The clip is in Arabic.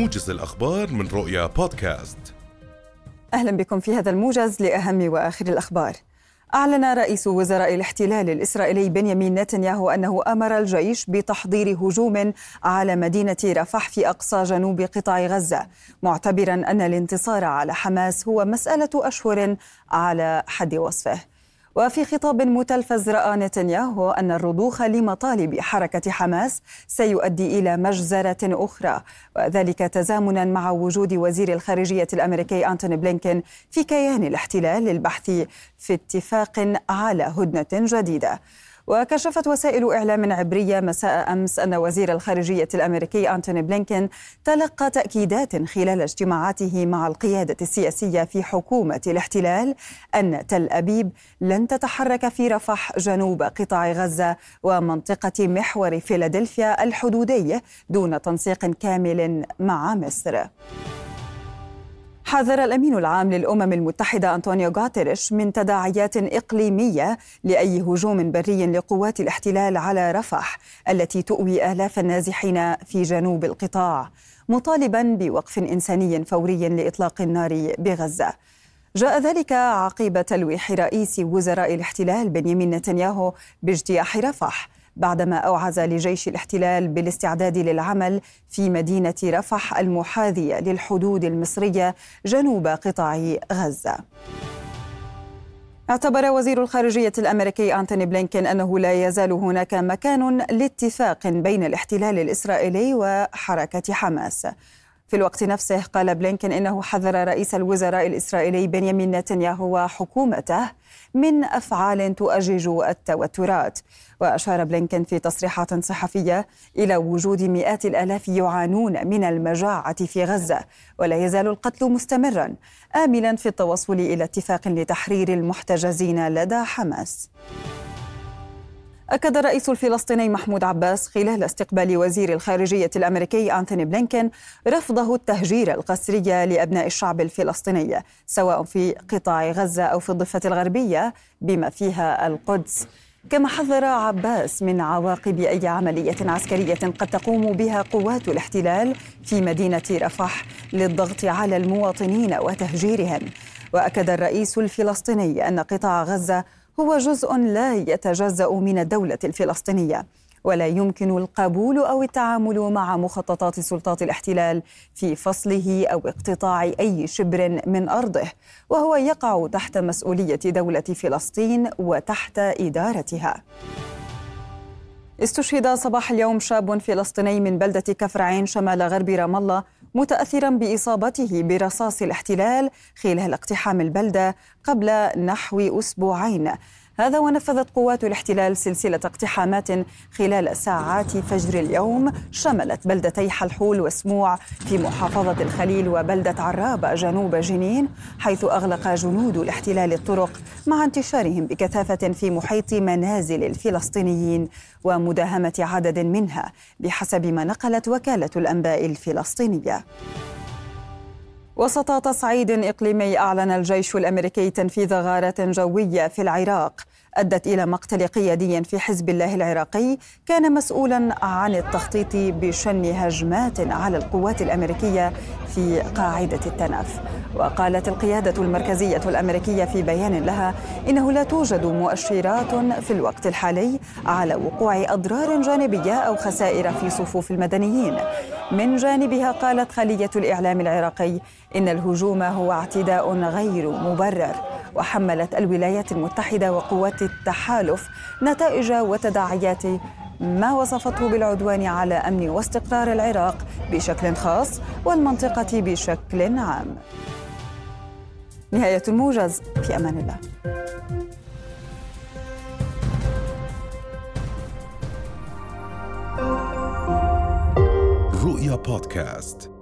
موجز الأخبار من رؤيا بودكاست. أهلا بكم في هذا الموجز لأهم وآخر الأخبار. أعلن رئيس وزراء الاحتلال الإسرائيلي بنيامين نتنياهو أنه أمر الجيش بتحضير هجوم على مدينة رفح في أقصى جنوب قطاع غزة، معتبرا أن الانتصار على حماس هو مسألة أشهر على حد وصفه. وفي خطاب متلفز رأى نتنياهو أن الرضوخ لمطالب حركة حماس سيؤدي إلى مجزرة أخرى، وذلك تزامنا مع وجود وزير الخارجية الأمريكي أنتوني بلينكين في كيان الاحتلال للبحث في اتفاق على هدنة جديدة. وكشفت وسائل إعلام عبرية مساء أمس أن وزير الخارجية الأمريكي أنتوني بلينكين تلقى تأكيدات خلال اجتماعاته مع القيادة السياسية في حكومة الاحتلال أن تل أبيب لن تتحرك في رفح جنوب قطاع غزة ومنطقة محور فيلادلفيا الحدودي دون تنسيق كامل مع مصر. حذر الأمين العام للأمم المتحدة أنطونيو غوتيريش من تداعيات إقليمية لأي هجوم بري لقوات الاحتلال على رفح التي تؤوي آلاف النازحين في جنوب القطاع، مطالبا بوقف إنساني فوري لإطلاق النار بغزة. جاء ذلك عقب تلويح رئيس وزراء الاحتلال بنيامين نتنياهو باجتياح رفح، بعدما أوعز لجيش الاحتلال بالاستعداد للعمل في مدينة رفح المحاذية للحدود المصرية جنوب قطاع غزة. اعتبر وزير الخارجية الأمريكي أنتوني بلينكين أنه لا يزال هناك مكان لاتفاق بين الاحتلال الإسرائيلي وحركة حماس. في الوقت نفسه قال بلينكين إنه حذر رئيس الوزراء الإسرائيلي بنيامين نتنياهو وحكومته من أفعال تؤجج التوترات. وأشار بلينكين في تصريحات صحفية إلى وجود مئات الآلاف يعانون من المجاعة في غزة، ولا يزال القتل مستمرا، آملا في التوصل إلى اتفاق لتحرير المحتجزين لدى حماس. أكد الرئيس الفلسطيني محمود عباس خلال استقبال وزير الخارجية الأمريكي أنتوني بلينكين رفضه التهجير القسري لأبناء الشعب الفلسطيني، سواء في قطاع غزة أو في الضفة الغربية بما فيها القدس. كما حذر عباس من عواقب أي عملية عسكرية قد تقوم بها قوات الاحتلال في مدينة رفح للضغط على المواطنين وتهجيرهم. وأكد الرئيس الفلسطيني أن قطاع غزة هو جزء لا يتجزأ من الدولة الفلسطينية، ولا يمكن القبول أو التعامل مع مخططات سلطات الاحتلال في فصله أو اقتطاع أي شبر من أرضه، وهو يقع تحت مسؤولية دولة فلسطين وتحت إدارتها. استشهد صباح اليوم شاب فلسطيني من بلدة كفر عين شمال غرب رام الله متأثرا بإصابته برصاص الاحتلال خلال اقتحام البلدة قبل نحو أسبوعين. هذا ونفذت قوات الاحتلال سلسلة اقتحامات خلال ساعات فجر اليوم شملت بلدتي حلحول وسموع في محافظة الخليل وبلدة عرابة جنوب جنين، حيث أغلق جنود الاحتلال الطرق مع انتشارهم بكثافة في محيط منازل الفلسطينيين ومداهمة عدد منها بحسب ما نقلت وكالة الأنباء الفلسطينية. وسط تصعيد إقليمي أعلن الجيش الأمريكي تنفيذ غارة جوية في العراق أدت إلى مقتل قيادي في حزب الله العراقي كان مسؤولا عن التخطيط بشن هجمات على القوات الأمريكية في قاعدة التنف. وقالت القيادة المركزية الأمريكية في بيان لها إنه لا توجد مؤشرات في الوقت الحالي على وقوع أضرار جانبية أو خسائر في صفوف المدنيين. من جانبها قالت خلية الإعلام العراقي إن الهجوم هو اعتداء غير مبرر، وحملت الولايات المتحدة وقوات التحالف نتائج وتداعيات ما وصفته بالعدوان على أمن واستقرار العراق بشكل خاص والمنطقة بشكل عام. نهاية الموجز، في أمان الله. رؤيا بودكاست.